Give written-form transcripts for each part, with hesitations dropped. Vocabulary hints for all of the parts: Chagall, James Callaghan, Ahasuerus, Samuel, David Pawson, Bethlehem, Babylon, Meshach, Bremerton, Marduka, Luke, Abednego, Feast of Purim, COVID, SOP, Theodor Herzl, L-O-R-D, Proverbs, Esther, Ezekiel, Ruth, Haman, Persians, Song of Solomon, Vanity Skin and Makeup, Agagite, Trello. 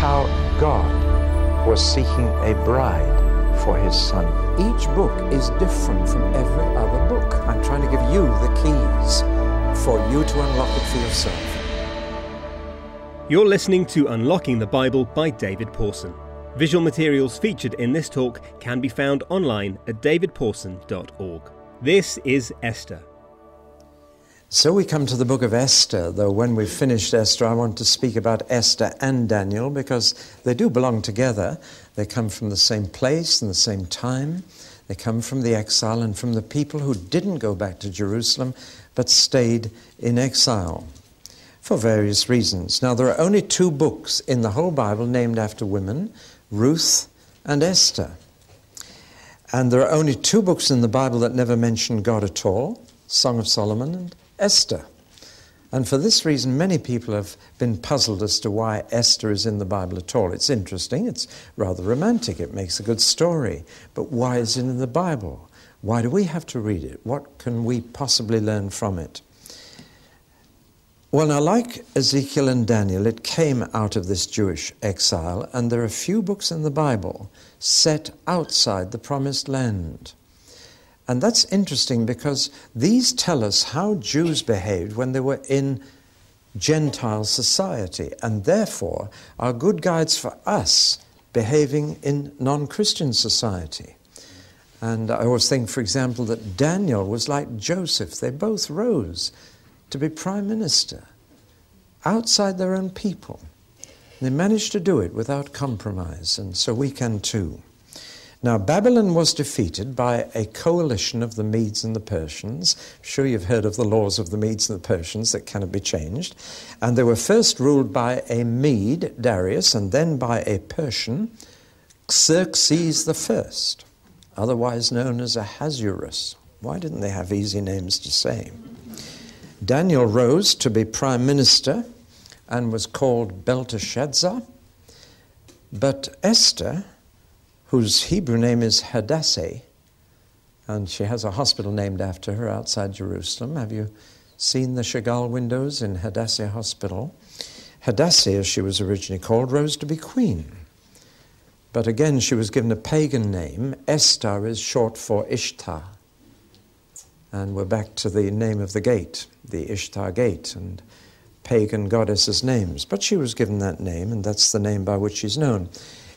how God was seeking a bride for his son. Each book is different from every other book. I'm trying to give you the keys for you to unlock it for yourself. You're listening to Unlocking the Bible by David Pawson. Visual materials featured in this talk can be found online at davidpawson.org. This is Esther. So we come to the book of Esther, though when we've finished Esther, I want to speak about Esther and Daniel because they do belong together. They come from the same place and the same time. They come from the exile and from the people who didn't go back to Jerusalem but stayed in exile for various reasons. Now, there are only two books in the whole Bible named after women, Ruth and Esther. And there are only two books in the Bible that never mention God at all, Song of Solomon and Esther. And for this reason, many people have been puzzled as to why Esther is in the Bible at all. It's interesting, it's rather romantic, it makes a good story. But why is it in the Bible? Why do we have to read it? What can we possibly learn from it? Well, now, like Ezekiel and Daniel, it came out of this Jewish exile, and there are few books in the Bible set outside the Promised Land. And that's interesting because these tell us how Jews behaved when they were in Gentile society, and therefore are good guides for us behaving in non-Christian society. And I always think, for example, that Daniel was like Joseph. They both rose to be prime minister outside their own people. They managed to do it without compromise, and so we can too. Now, Babylon was defeated by a coalition of the Medes and the Persians. I'm sure you've heard of the laws of the Medes and the Persians that cannot be changed. And they were first ruled by a Mede, Darius, and then by a Persian, Xerxes I, otherwise known as Ahasuerus. Why didn't they have easy names to say? Daniel rose to be prime minister and was called Belteshazzar. But Esther, whose Hebrew name is Hadassah, and she has a hospital named after her outside Jerusalem. Have you seen the Chagall windows in Hadassah Hospital? Hadassah, as she was originally called, rose to be queen. But again, she was given a pagan name. Esther is short for Ishtar. And we're back to the name of the gate, the Ishtar Gate, and pagan goddesses' names. But she was given that name, and that's the name by which she's known.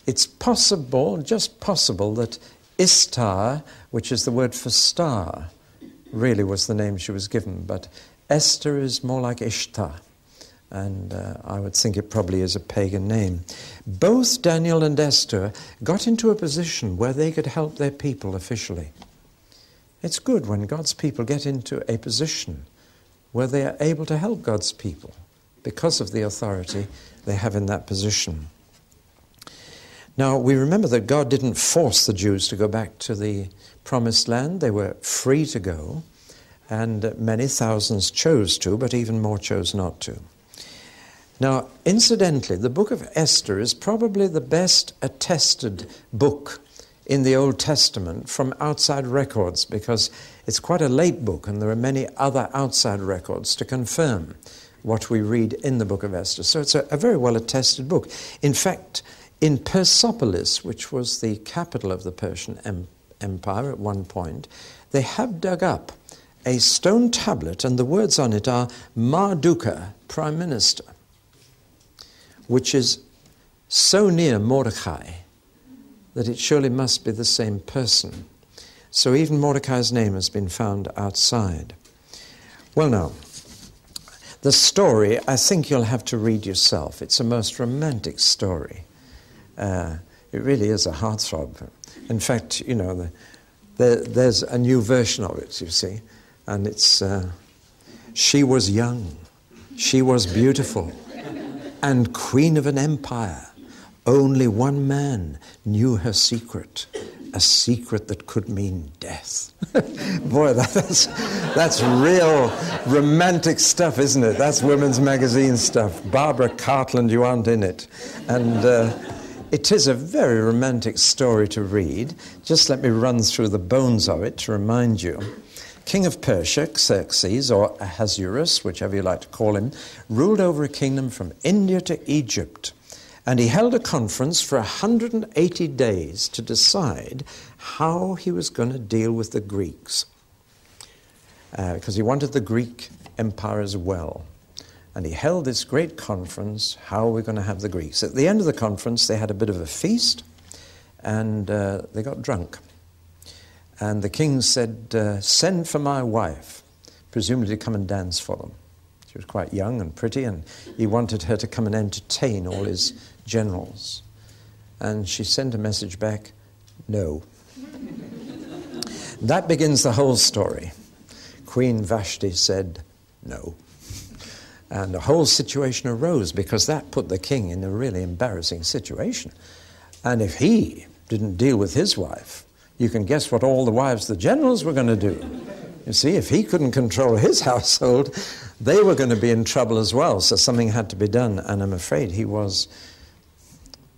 It's possible, just possible, that Ishtar, which is the word for star, really was the name she was given. But Esther is more like Ishtar, and I would think it probably is a pagan name. Both Daniel and Esther got into a position where they could help their people officially. It's good when God's people get into a position where they are able to help God's people because of the authority they have in that position. Now, we remember that God didn't force the Jews to go back to the Promised Land. They were free to go, and many thousands chose to, but even more chose not to. Now, incidentally, the book of Esther is probably the best attested book in the Old Testament from outside records, because it's quite a late book and there are many other outside records to confirm what we read in the book of Esther. So it's a very well attested book. In fact, in Persepolis, which was the capital of the Persian Empire at one point, they have dug up a stone tablet and the words on it are Marduka, Prime Minister, which is so near Mordecai that it surely must be the same person. So even Mordecai's name has been found outside. Well, now, the story, I think you'll have to read yourself. It's a most romantic story. It really is a heartthrob. In fact, you know, there's a new version of it, you see, and it's, she was young, she was beautiful, and queen of an empire. Only one man knew her secret, a secret that could mean death. Boy, that's real romantic stuff, isn't it? That's women's magazine stuff. Barbara Cartland, you aren't in it. And it is a very romantic story to read. Just let me run through the bones of it to remind you. King of Persia, Xerxes, or Ahasuerus, whichever you like to call him, ruled over a kingdom from India to Egypt. And he held a conference for 180 days to decide how he was going to deal with the Greeks, because he wanted the Greek Empire as well. And he held this great conference, how are we going to have the Greeks? At the end of the conference, they had a bit of a feast, and they got drunk. And the king said, send for my wife, presumably to come and dance for them. She was quite young and pretty, and he wanted her to come and entertain all his generals. And she sent a message back, no. That begins the whole story. Queen Vashti said, no. And the whole situation arose because that put the king in a really embarrassing situation. And if he didn't deal with his wife, you can guess what all the wives of the generals were going to do. You see, if he couldn't control his household, they were going to be in trouble as well. So something had to be done, and I'm afraid he was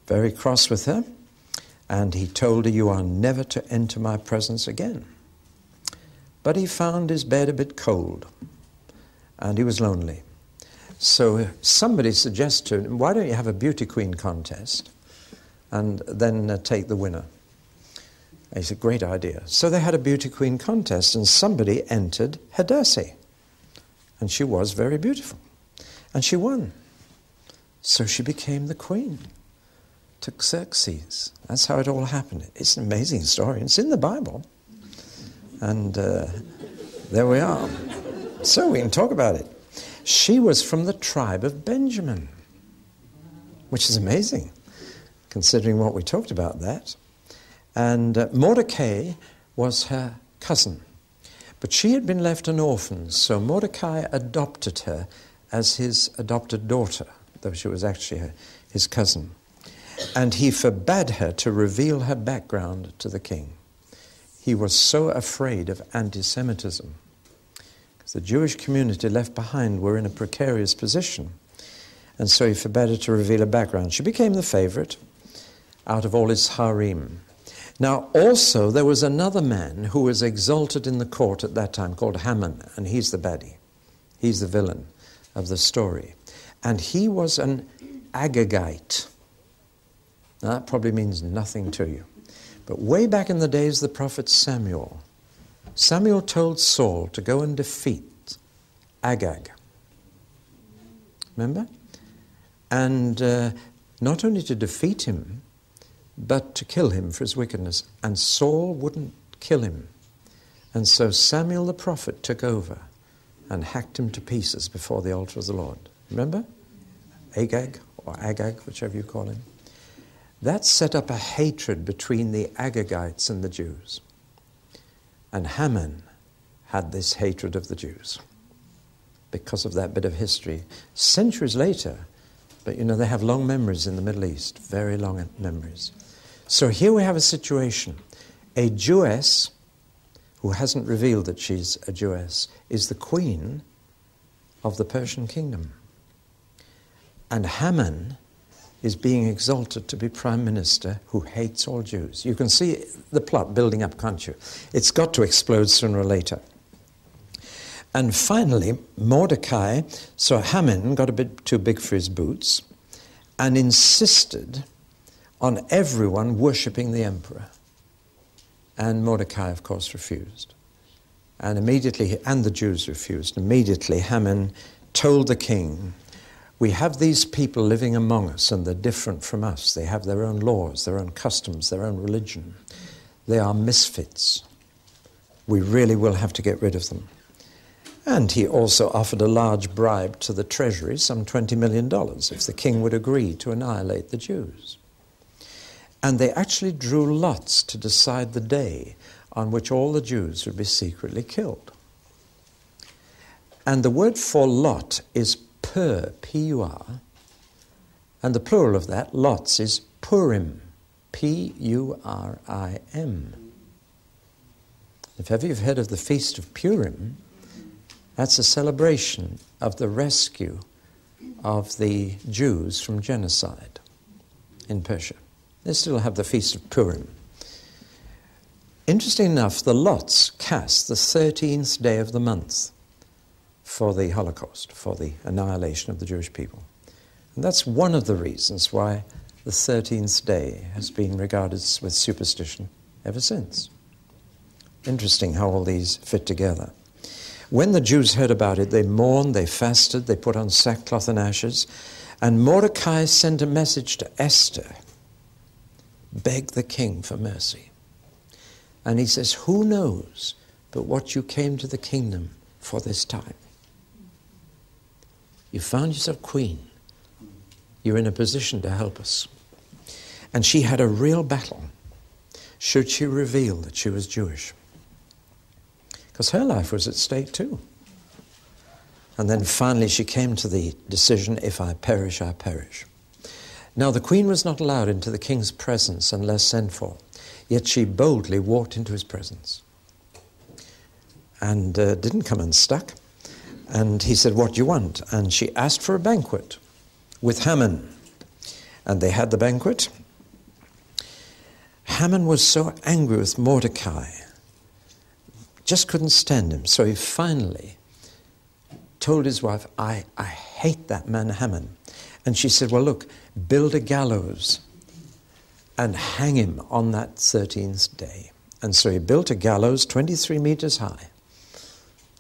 very cross with her. And he told her, you are never to enter my presence again. But he found his bed a bit cold, and he was lonely. So somebody suggested to him, why don't you have a beauty queen contest and then take the winner? It's a great idea. So they had a beauty queen contest, and somebody entered Hadassah. And she was very beautiful. And she won. So she became the queen to Xerxes. That's how it all happened. It's an amazing story. It's in the Bible. And there we are. So we can talk about it. She was from the tribe of Benjamin, which is amazing, considering what we talked about that. And Mordecai was her cousin. But she had been left an orphan, so Mordecai adopted her as his adopted daughter, though she was actually his cousin. And he forbade her to reveal her background to the king. He was so afraid of anti-Semitism, because the Jewish community left behind were in a precarious position. And so he forbade her to reveal her background. She became the favorite out of all his harem. Now, also, there was another man who was exalted in the court at that time called Haman, and he's the baddie. He's the villain of the story. And he was an Agagite. Now, that probably means nothing to you. But way back in the days of the prophet Samuel, Samuel told Saul to go and defeat Agag. Remember? And not only to defeat him, but to kill him for his wickedness. And Saul wouldn't kill him. And so Samuel the prophet took over and hacked him to pieces before the altar of the Lord. Remember? Agag, or Agag, whichever you call him. That set up a hatred between the Agagites and the Jews. And Haman had this hatred of the Jews because of that bit of history. Centuries later, but you know, they have long memories in the Middle East, very long memories. So here we have a situation. A Jewess, who hasn't revealed that she's a Jewess, is the queen of the Persian kingdom. And Haman is being exalted to be prime minister who hates all Jews. You can see the plot building up, can't you? It's got to explode sooner or later. And finally, Mordecai saw Haman got a bit too big for his boots and insisted on everyone worshipping the emperor. And Mordecai, of course, refused. And immediately, and the Jews refused. Immediately, Haman told the king, we have these people living among us and they're different from us. They have their own laws, their own customs, their own religion. They are misfits. We really will have to get rid of them. And he also offered a large bribe to the treasury, some $20 million, if the king would agree to annihilate the Jews. And they actually drew lots to decide the day on which all the Jews would be secretly killed. And the word for lot is Pur, P-U-R, and the plural of that, lots, is Purim, P-U-R-I-M. If ever you've heard of the Feast of Purim, that's a celebration of the rescue of the Jews from genocide in Persia. They still have the Feast of Purim. Interesting enough, the lots cast the 13th day of the month for the Holocaust, for the annihilation of the Jewish people. And that's one of the reasons why the 13th day has been regarded with superstition ever since. Interesting how all these fit together. When the Jews heard about it, they mourned, they fasted, they put on sackcloth and ashes, and Mordecai sent a message to Esther, beg the king for mercy. And he says, who knows but what you came to the kingdom for this time? You found yourself queen. You're in a position to help us. And she had a real battle. Should she reveal that she was Jewish? Because her life was at stake too. And then finally she came to the decision, if I perish, I perish. Now the queen was not allowed into the king's presence unless sent for. Yet she boldly walked into his presence. And didn't come unstuck. And he said, what do you want? And she asked for a banquet with Haman. And they had the banquet. Haman was so angry with Mordecai, just couldn't stand him. So he finally told his wife, I hate that man Haman. And she said, well, look, build a gallows and hang him on that 13th day. And so he built a gallows 23 meters high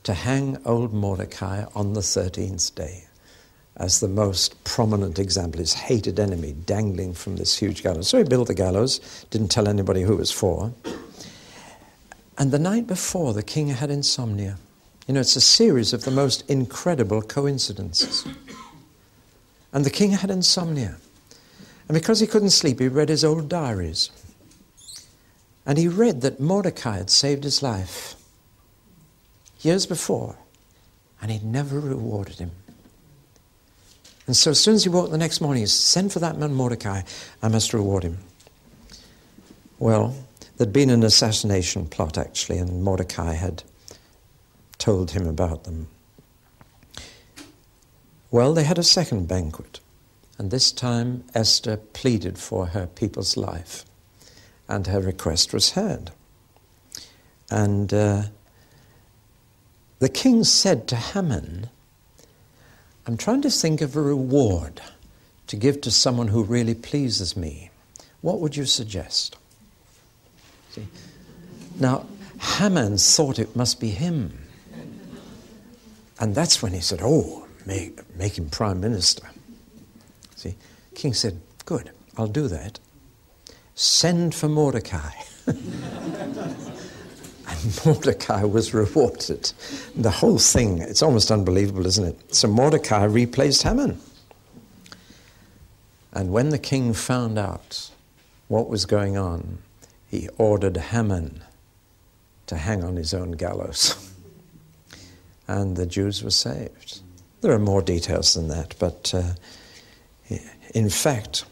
to hang old Mordecai on the 13th day as the most prominent example, his hated enemy dangling from this huge gallows. So he built the gallows, didn't tell anybody who it was for. And the night before, the king had insomnia. You know, it's a series of the most incredible coincidences. And the king had insomnia. And because he couldn't sleep, he read his old diaries. And he read that Mordecai had saved his life years before, and he'd never rewarded him. And so as soon as he woke the next morning, he said, send for that man Mordecai, I must reward him. Well, there'd been an assassination plot, actually, and Mordecai had told him about them. Well, they had a second banquet, and this time Esther pleaded for her people's life, and her request was heard. And the king said to Haman, I'm trying to think of a reward to give to someone who really pleases me. What would you suggest? See? Now, Haman thought it must be him. And that's when he said, oh, make him prime minister. See, king said, good, I'll do that. Send for Mordecai. And Mordecai was rewarded. The whole thing, it's almost unbelievable, isn't it? So Mordecai replaced Haman. And when the king found out what was going on, he ordered Haman to hang on his own gallows. And the Jews were saved. There are more details than that, but in fact,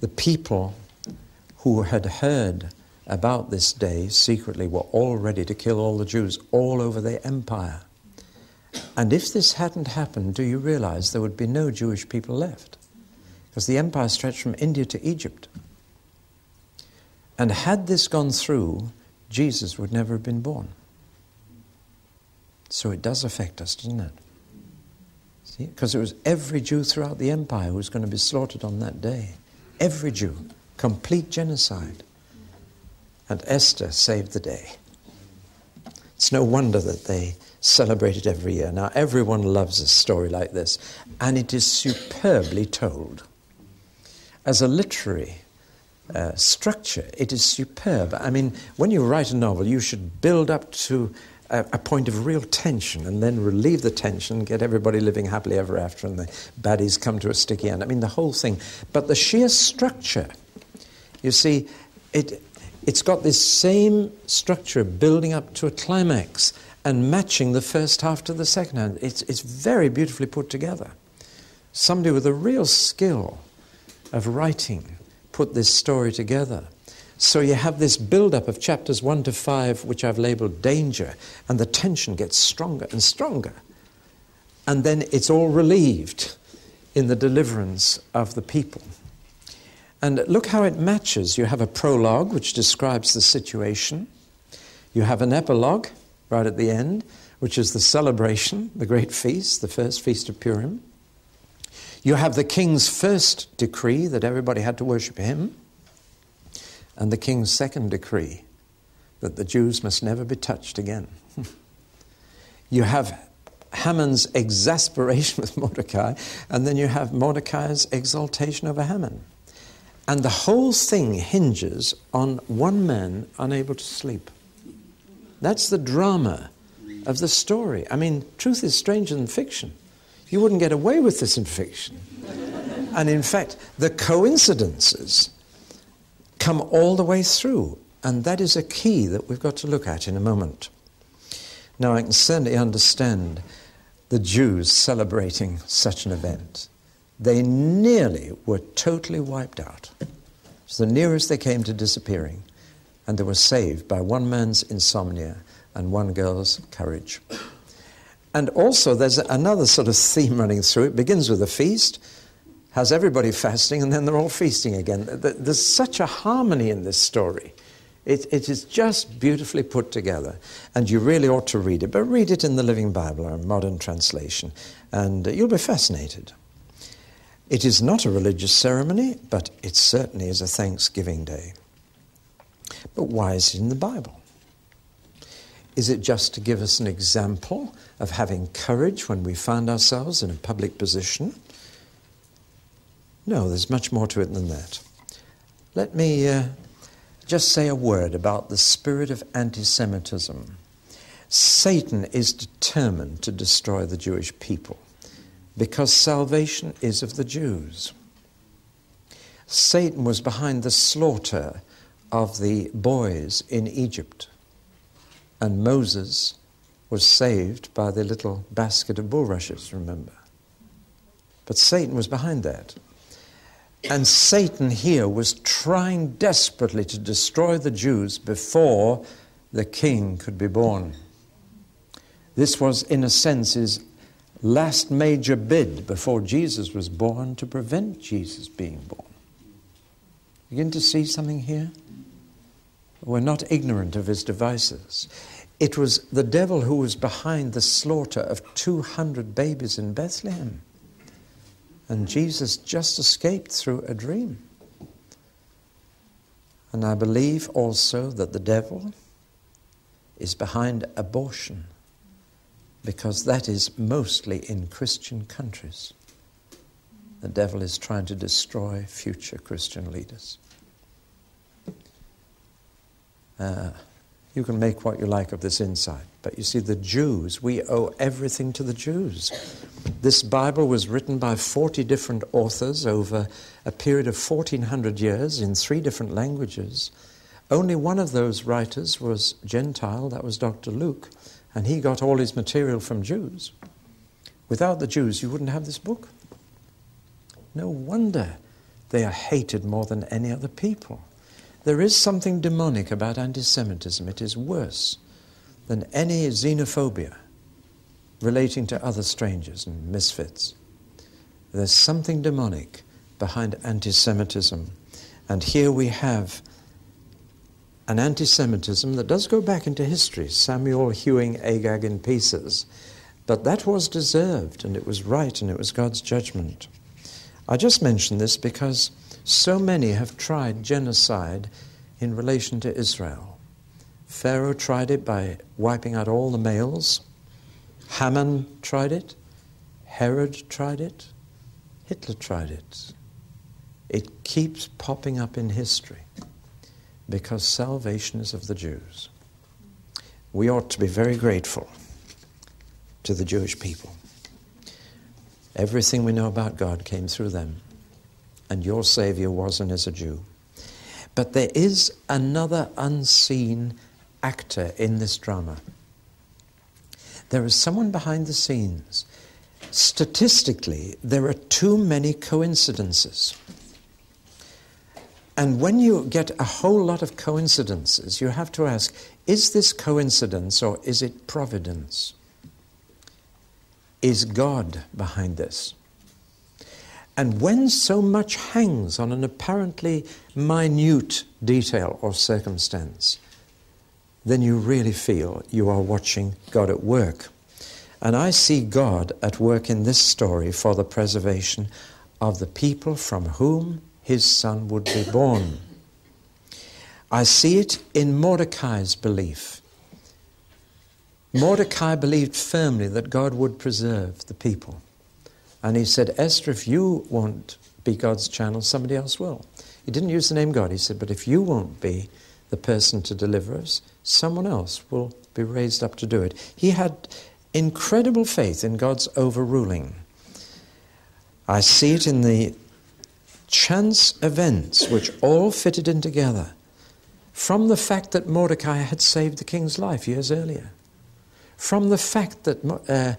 the people who had heard about this day secretly were all ready to kill all the Jews all over the empire. And if this hadn't happened, do you realize there would be no Jewish people left? Because the empire stretched from India to Egypt. And had this gone through, Jesus would never have been born. So it does affect us, doesn't it? See, because it was every Jew throughout the empire who was going to be slaughtered on that day. Every Jew. Complete genocide. And Esther saved the day. It's no wonder that they celebrate it every year. Now, everyone loves a story like this, and it is superbly told. As a literary structure, it is superb. I mean, when you write a novel, you should build up to a point of real tension and then relieve the tension, get everybody living happily ever after, and the baddies come to a sticky end. I mean, the whole thing. But the sheer structure, you see, it's got this same structure building up to a climax and matching the first half to the second half. It's very beautifully put together. Somebody with a real skill of writing put this story together. So you have this build-up of chapters 1 to 5, which I've labeled danger, and the tension gets stronger and stronger. And then it's all relieved in the deliverance of the people. And look how it matches. You have a prologue, which describes the situation. You have an epilogue, right at the end, which is the celebration, the great feast, the first Feast of Purim. You have the king's first decree that everybody had to worship him, and the king's second decree that the Jews must never be touched again. You have Haman's exasperation with Mordecai, and then you have Mordecai's exaltation over Haman. And the whole thing hinges on one man unable to sleep. That's the drama of the story. I mean, truth is stranger than fiction. You wouldn't get away with this in fiction. And in fact, the coincidences come all the way through. And that is a key that we've got to look at in a moment. Now, I can certainly understand the Jews celebrating such an event. They nearly were totally wiped out. It's the nearest they came to disappearing. And they were saved by one man's insomnia and one girl's courage. And also there's another sort of theme running through. It begins with a feast, has everybody fasting, and then they're all feasting again. There's such a harmony in this story. It is just beautifully put together, and you really ought to read it. But read it in the Living Bible, or a modern translation, and you'll be fascinated. It is not a religious ceremony, but it certainly is a Thanksgiving Day. But why is it in the Bible? Is it just to give us an example of having courage when we find ourselves in a public position? No, there's much more to it than that. Let me just say a word about the spirit of anti-Semitism. Satan is determined to destroy the Jewish people because salvation is of the Jews. Satan was behind the slaughter of the boys in Egypt. And Moses was saved by the little basket of bulrushes, remember. But Satan was behind that. And Satan here was trying desperately to destroy the Jews before the king could be born. This was, in a sense, his last major bid before Jesus was born to prevent Jesus being born. Begin to see something here? We're not ignorant of his devices. It was the devil who was behind the slaughter of 200 babies in Bethlehem. And Jesus just escaped through a dream. And I believe also that the devil is behind abortion, because that is mostly in Christian countries. The devil is trying to destroy future Christian leaders. You can make what you like of this insight. But you see, the Jews, we owe everything to the Jews. This Bible was written by 40 different authors over a period of 1,400 years in 3 different languages. Only one of those writers was Gentile, that was Dr. Luke, and he got all his material from Jews. Without the Jews, you wouldn't have this book. No wonder they are hated more than any other people. There is something demonic about anti-Semitism. It is worse than any xenophobia relating to other strangers and misfits. There's something demonic behind anti-Semitism. And here we have an anti-Semitism that does go back into history, Samuel hewing Agag in pieces. But that was deserved, and it was right, and it was God's judgment. I just mention this because so many have tried genocide in relation to Israel. Pharaoh tried it by wiping out all the males. Haman tried it. Herod tried it. Hitler tried it. It keeps popping up in history because salvation is of the Jews. We ought to be very grateful to the Jewish people. Everything we know about God came through them. And your Savior was and is a Jew. But there is another unseen actor in this drama. There is someone behind the scenes. Statistically, there are too many coincidences. And when you get a whole lot of coincidences, you have to ask, is this coincidence or is it providence? Is God behind this? And when so much hangs on an apparently minute detail or circumstance, then you really feel you are watching God at work. And I see God at work in this story for the preservation of the people from whom his son would be born. I see it in Mordecai's belief. Mordecai believed firmly that God would preserve the people. And he said, Esther, if you won't be God's channel, somebody else will. He didn't use the name God. He said, but if you won't be the person to deliver us, someone else will be raised up to do it. He had incredible faith in God's overruling. I see it in the chance events which all fitted in together. From the fact that Mordecai had saved the king's life years earlier. From the fact that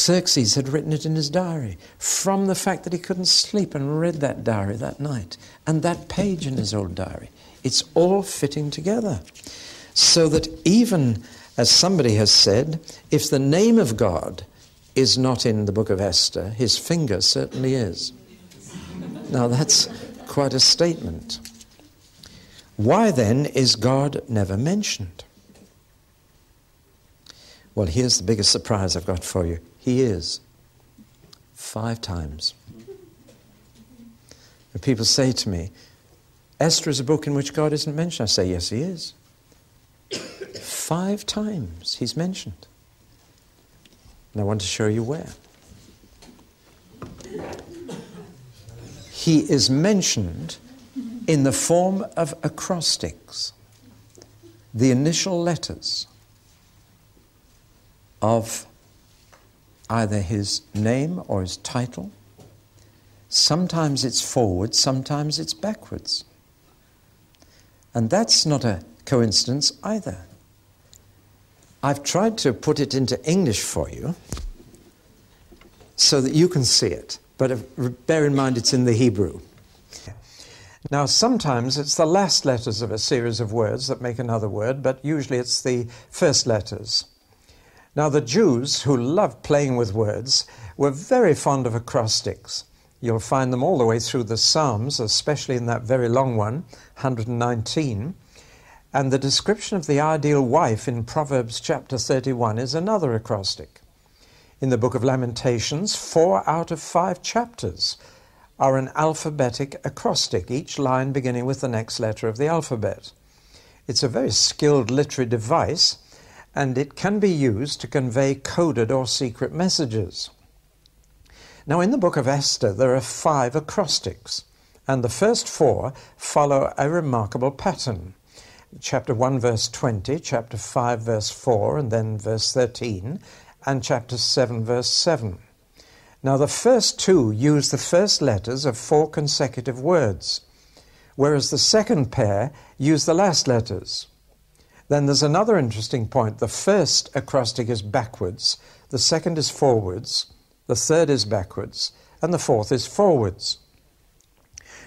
Xerxes had written it in his diary. From the fact that he couldn't sleep and read that diary that night. And that page in his old diary. It's all fitting together. So that even, as somebody has said, if the name of God is not in the book of Esther, his finger certainly is. Now that's quite a statement. Why then is God never mentioned? Well, here's the biggest surprise I've got for you. He is. 5 times. And people say to me, Esther is a book in which God isn't mentioned. I say, yes, he is. 5 times he's mentioned. And I want to show you where. He is mentioned in the form of acrostics, the initial letters of either his name or his title. Sometimes it's forward, sometimes it's backwards. And that's not a coincidence either. I've tried to put it into English for you so that you can see it. But bear in mind it's in the Hebrew. Now sometimes it's the last letters of a series of words that make another word, but usually it's the first letters. Now the Jews, who loved playing with words, were very fond of acrostics. You'll find them all the way through the Psalms, especially in that very long one, 119. And the description of the ideal wife in Proverbs chapter 31 is another acrostic. In the book of Lamentations, 4 out of 5 chapters are an alphabetic acrostic, each line beginning with the next letter of the alphabet. It's a very skilled literary device, and it can be used to convey coded or secret messages. Now, in the book of Esther, there are 5 acrostics, and the first 4 follow a remarkable pattern. Chapter 1, verse 20, chapter 5, verse 4, and then verse 13, and chapter 7, verse 7. Now the first 2 use the first letters of 4 consecutive words, whereas the second pair use the last letters. Then there's another interesting point. The first acrostic is backwards, the second is forwards, the third is backwards, and the fourth is forwards.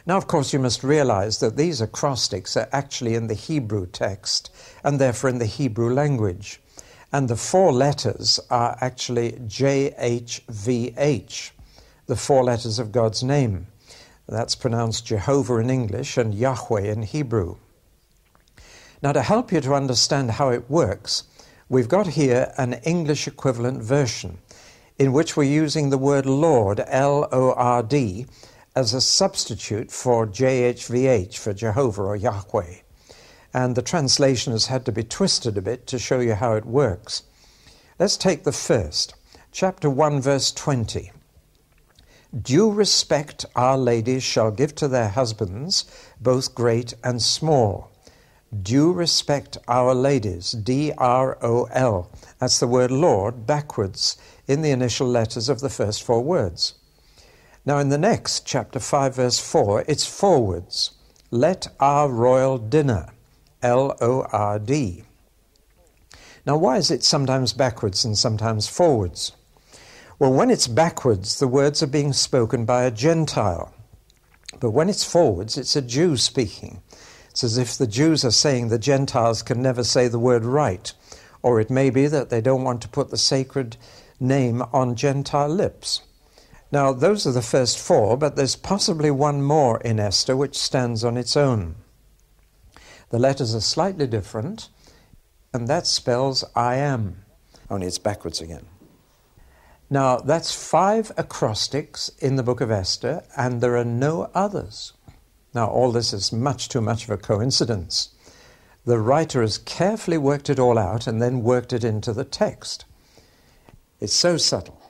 Now, of course, you must realize that these acrostics are actually in the Hebrew text, and therefore in the Hebrew language. And the 4 letters are actually J-H-V-H, the 4 letters of God's name. That's pronounced Jehovah in English and Yahweh in Hebrew. Now, to help you to understand how it works, we've got here an English equivalent version in which we're using the word Lord, L-O-R-D, as a substitute for J-H-V-H, for Jehovah or Yahweh. And the translation has had to be twisted a bit to show you how it works. Let's take the first. Chapter 1, verse 20. Due respect our ladies shall give to their husbands, both great and small. Due respect our ladies, D-R-O-L. That's the word Lord backwards in the initial letters of the first 4 words. Now in the next, chapter 5, verse 4, it's forwards. Let our royal dinner. L-O-R-D. Now, why is it sometimes backwards and sometimes forwards? Well, when it's backwards, the words are being spoken by a Gentile. But when it's forwards, it's a Jew speaking. It's as if the Jews are saying the Gentiles can never say the word right. Or it may be that they don't want to put the sacred name on Gentile lips. Now, those are the first 4, but there's possibly one more in Esther which stands on its own. The letters are slightly different, and that spells I am. only it's backwards again. Now, that's 5 acrostics in the book of Esther, and there are no others. Now, all this is much too much of a coincidence. The writer has carefully worked it all out and then worked it into the text. It's so subtle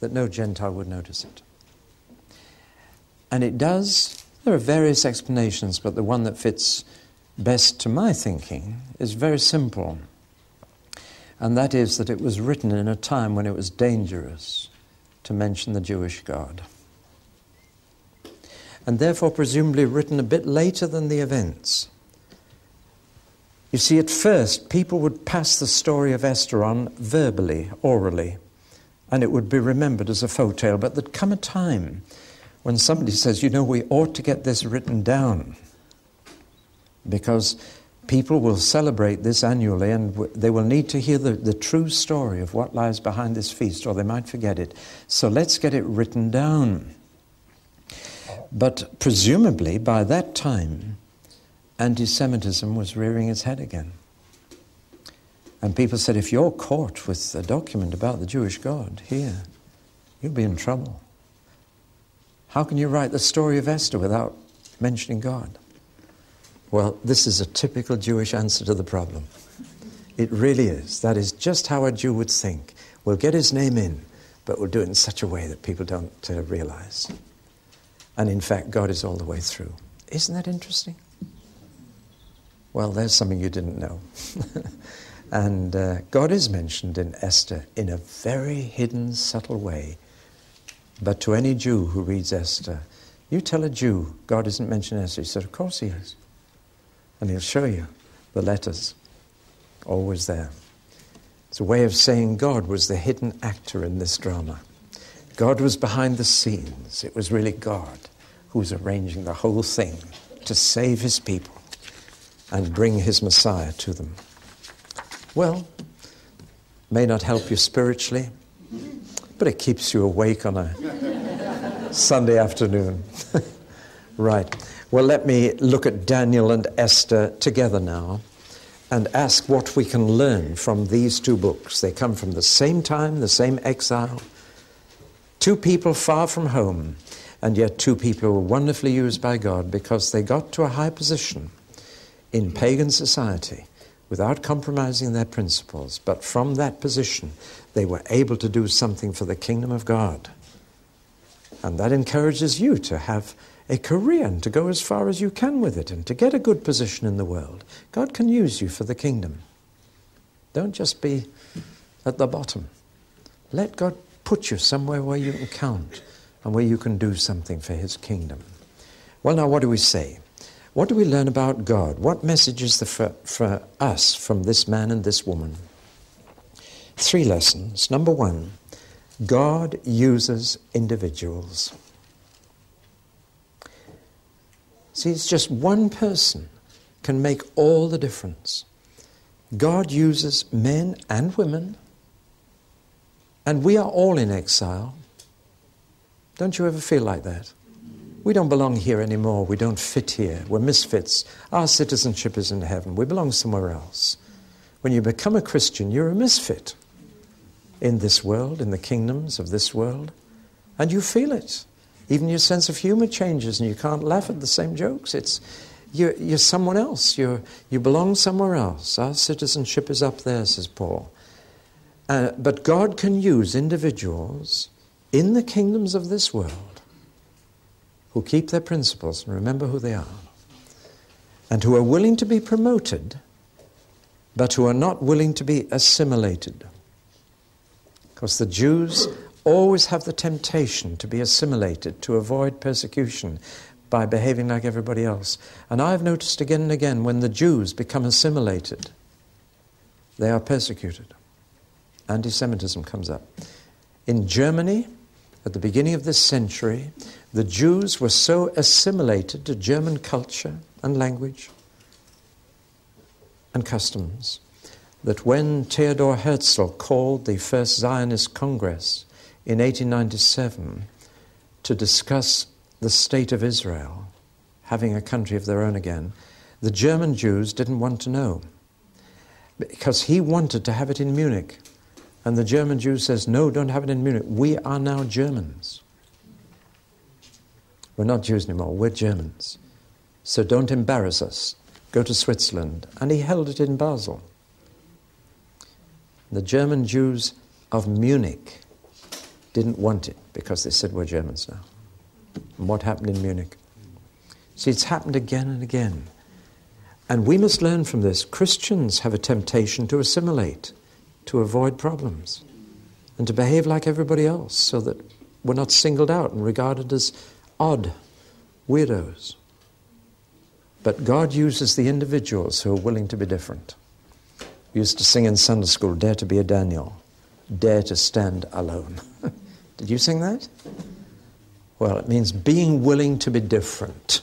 that no Gentile would notice it. And it does, there are various explanations, but the one that fits best to my thinking is very simple. And that is that it was written in a time when it was dangerous to mention the Jewish God. And therefore presumably written a bit later than the events. You see, at first, people would pass the story of Esther on verbally, orally, and it would be remembered as a folk tale. But there'd come a time when somebody says, you know, we ought to get this written down, because people will celebrate this annually and they will need to hear the true story of what lies behind this feast, or they might forget it. So let's get it written down. But presumably, by that time, anti-Semitism was rearing its head again. And people said, if you're caught with a document about the Jewish God here, you'll be in trouble. How can you write the story of Esther without mentioning God? Well, this is a typical Jewish answer to the problem. It really is. That is just how a Jew would think. We'll get his name in, but we'll do it in such a way that people don't realize. And in fact, God is all the way through. Isn't that interesting? Well, there's something you didn't know. And God is mentioned in Esther in a very hidden, subtle way. But to any Jew who reads Esther, you tell a Jew God isn't mentioned in Esther. He said, of course he is. And he'll show you the letters, always there. It's a way of saying God was the hidden actor in this drama. God was behind the scenes. It was really God who was arranging the whole thing to save his people and bring his Messiah to them. Well, may not help you spiritually, but it keeps you awake on a Sunday afternoon. Right. Well, let me look at Daniel and Esther together now and ask what we can learn from these two books. They come from the same time, the same exile, two people far from home, and yet two people who were wonderfully used by God because they got to a high position in pagan society without compromising their principles. But from that position, they were able to do something for the kingdom of God. And that encourages you to have a career and to go as far as you can with it and to get a good position in the world. God can use you for the kingdom. Don't just be at the bottom. Let God put you somewhere where you can count and where you can do something for his kingdom. Well, now, what do we say? What do we learn about God? What message is there for us from this man and this woman? 3 lessons. Number 1, God uses individuals. See, it's just one person can make all the difference. God uses men and women, and we are all in exile. Don't you ever feel like that? We don't belong here anymore. We don't fit here. We're misfits. Our citizenship is in heaven. We belong somewhere else. When you become a Christian, you're a misfit in this world, in the kingdoms of this world, and you feel it. Even your sense of humor changes and you can't laugh at the same jokes. You're someone else. You belong somewhere else. Our citizenship is up there, says Paul. But God can use individuals in the kingdoms of this world who keep their principles and remember who they are and who are willing to be promoted but who are not willing to be assimilated. Because the Jews always have the temptation to be assimilated, to avoid persecution by behaving like everybody else. And I've noticed again and again, when the Jews become assimilated, they are persecuted. Anti-Semitism comes up. In Germany, at the beginning of this century, the Jews were so assimilated to German culture and language and customs that when Theodor Herzl called the First Zionist Congress in 1897 to discuss the state of Israel having a country of their own again, the German Jews didn't want to know. because he wanted to have it in Munich. And the German Jew says, no, don't have it in Munich. We are now Germans. We're not Jews anymore, we're Germans. So don't embarrass us. Go to Switzerland. And he held it in Basel. The German Jews of Munich didn't want it because they said, we're Germans now. And what happened in Munich? See, it's happened again and again. And we must learn from this. Christians have a temptation to assimilate, to avoid problems, and to behave like everybody else so that we're not singled out and regarded as odd weirdos. But God uses the individuals who are willing to be different. We used to sing in Sunday school, dare to be a Daniel, dare to stand alone. Did you sing that? Well, it means being willing to be different,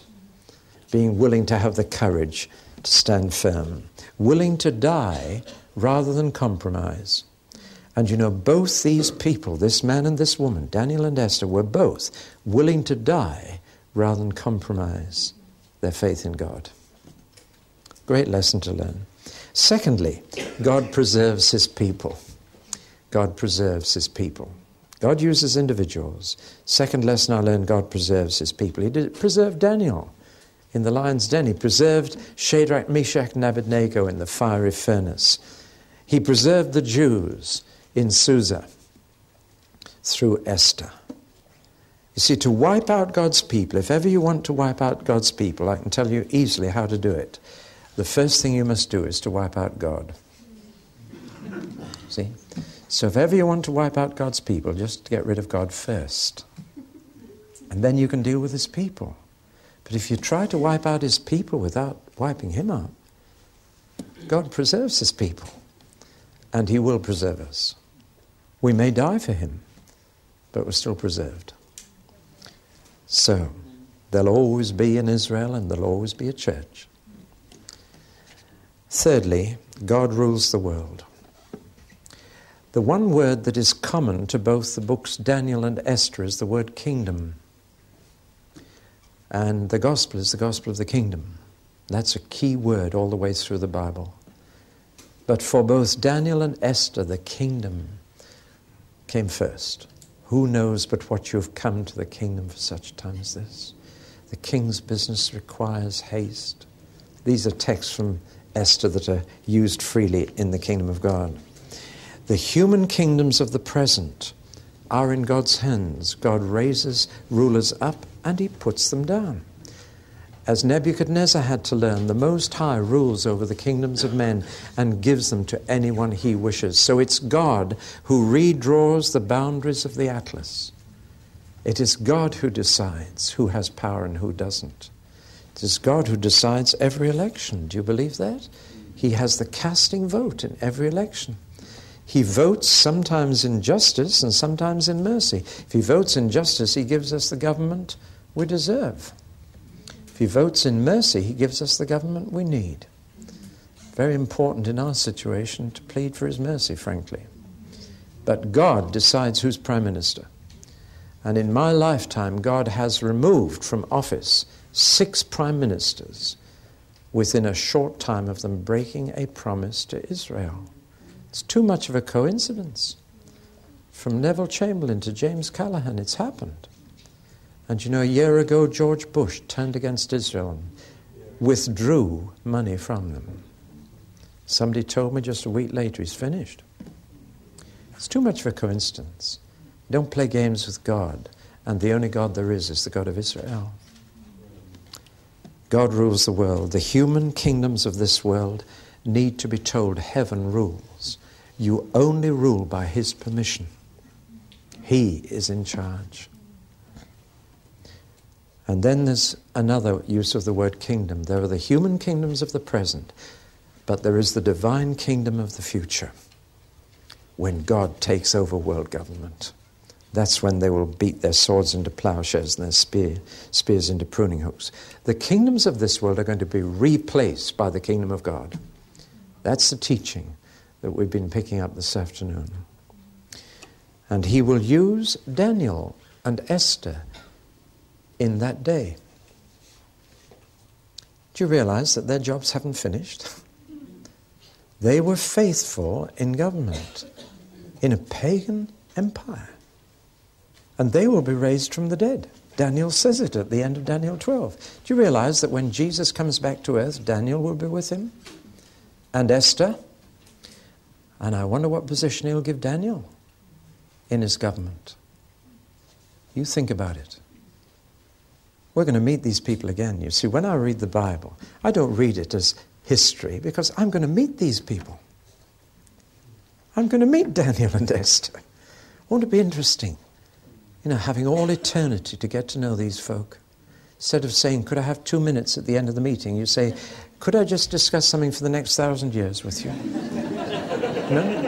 being willing to have the courage to stand firm, willing to die rather than compromise. And you know, both these people, this man and this woman, Daniel and Esther, were both willing to die rather than compromise their faith in God. Great lesson to learn. Secondly, God preserves his people. God preserves his people. God uses individuals. Second lesson I learned, God preserves his people. He preserved Daniel in the lion's den. He preserved Shadrach, Meshach, and Abednego in the fiery furnace. He preserved the Jews in Susa through Esther. You see, to wipe out God's people, if ever you want to wipe out God's people, I can tell you easily how to do it. The first thing you must do is to wipe out God. See? So if ever you want to wipe out God's people, just get rid of God first. And then you can deal with his people. But if you try to wipe out his people without wiping him out, God preserves his people. And he will preserve us. We may die for him, but we're still preserved. So, there'll always be in Israel and there'll always be a church. Thirdly, God rules the world. The one word that is common to both the books Daniel and Esther is the word kingdom. And the gospel is the gospel of the kingdom. That's a key word all the way through the Bible. But for both Daniel and Esther, the kingdom came first. Who knows but what you have come to the kingdom for such a time as this? The king's business requires haste. These are texts from Esther that are used freely in the kingdom of God. The human kingdoms of the present are in God's hands. God raises rulers up and he puts them down. As Nebuchadnezzar had to learn, the Most High rules over the kingdoms of men and gives them to anyone he wishes. So it's God who redraws the boundaries of the atlas. It is God who decides who has power and who doesn't. It is God who decides every election. Do you believe that? He has the casting vote in every election. He votes sometimes in justice and sometimes in mercy. If he votes in justice, he gives us the government we deserve. If he votes in mercy, he gives us the government we need. Very important in our situation to plead for his mercy, frankly. But God decides who's prime minister. And in my lifetime, God has removed from office 6 prime ministers within a short time of them breaking a promise to Israel. It's too much of a coincidence. From Neville Chamberlain to James Callaghan, it's happened. And you know, a year ago, George Bush turned against Israel and withdrew money from them. Somebody told me just a week later he's finished. It's too much of a coincidence. Don't play games with God. And the only God there is the God of Israel. God rules the world. The human kingdoms of this world need to be told heaven rules. You only rule by his permission. He is in charge. And then there's another use of the word kingdom. There are the human kingdoms of the present, but there is the divine kingdom of the future. When God takes over world government, that's when they will beat their swords into plowshares and their spears into pruning hooks. The kingdoms of this world are going to be replaced by the kingdom of God. That's the teaching that we've been picking up this afternoon. And he will use Daniel and Esther in that day. Do you realize that their jobs haven't finished? They were faithful in government in a pagan empire. And they will be raised from the dead. Daniel says it at the end of Daniel 12. Do you realize that when Jesus comes back to earth, Daniel will be with him? And Esther? And I wonder what position he'll give Daniel in his government. You think about it. We're going to meet these people again. You see, when I read the Bible, I don't read it as history, because I'm going to meet these people. I'm going to meet Daniel and Esther. Won't it be interesting? You know, having all eternity to get to know these folk. Instead of saying, could I have 2 minutes at the end of the meeting? You say, could I just discuss something for the next 1,000 years with you? No?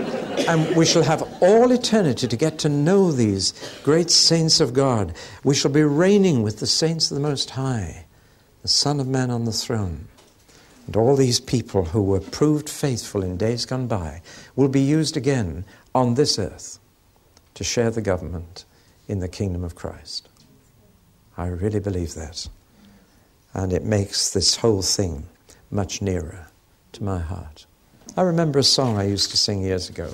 And we shall have all eternity to get to know these great saints of God. We shall be reigning with the saints of the Most High, the Son of Man on the throne. And all these people who were proved faithful in days gone by will be used again on this earth to share the government in the kingdom of Christ. I really believe that. And it makes this whole thing much nearer to my heart. I remember a song I used to sing years ago.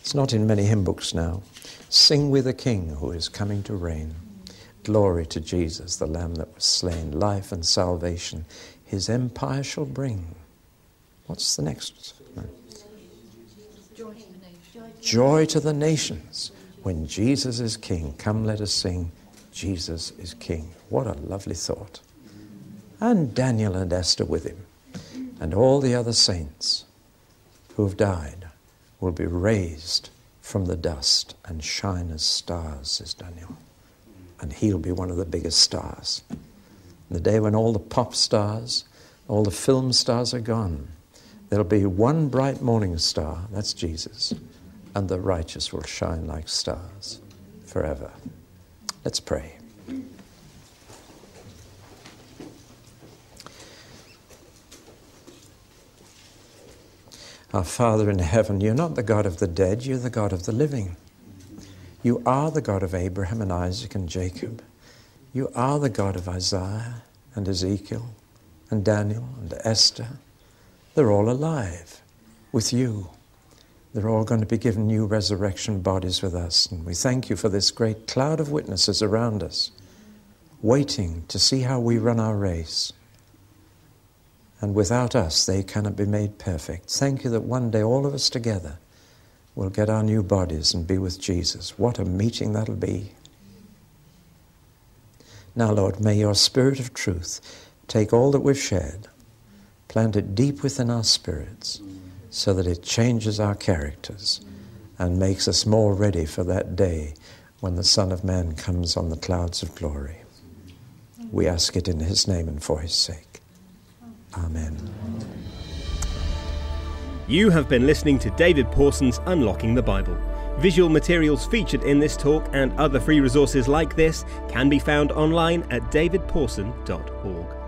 It's not in many hymn books now. Sing with a king who is coming to reign. Glory to Jesus, the Lamb that was slain. Life and salvation his empire shall bring. What's the next? Joy to the nations. When Jesus is king, come let us sing, Jesus is king. What a lovely thought. And Daniel and Esther with him, and all the other saints who have died will be raised from the dust and shine as stars, says Daniel. And he'll be one of the biggest stars. The day when all the pop stars, all the film stars are gone, there'll be one bright morning star, that's Jesus. And the righteous will shine like stars forever. Let's pray. Our Father in heaven, you're not the God of the dead, you're the God of the living. You are the God of Abraham and Isaac and Jacob. You are the God of Isaiah and Ezekiel and Daniel and Esther. They're all alive with you. They're all going to be given new resurrection bodies with us. And we thank you for this great cloud of witnesses around us, waiting to see how we run our race. And without us, they cannot be made perfect. Thank you that one day all of us together will get our new bodies and be with Jesus. What a meeting that'll be. Now, Lord, may your Spirit of truth take all that we've shared, plant it deep within our spirits, so that it changes our characters and makes us more ready for that day when the Son of Man comes on the clouds of glory. We ask it in his name and for his sake. Amen. You have been listening to David Pawson's Unlocking the Bible. Visual materials featured in this talk and other free resources like this can be found online at davidpawson.org.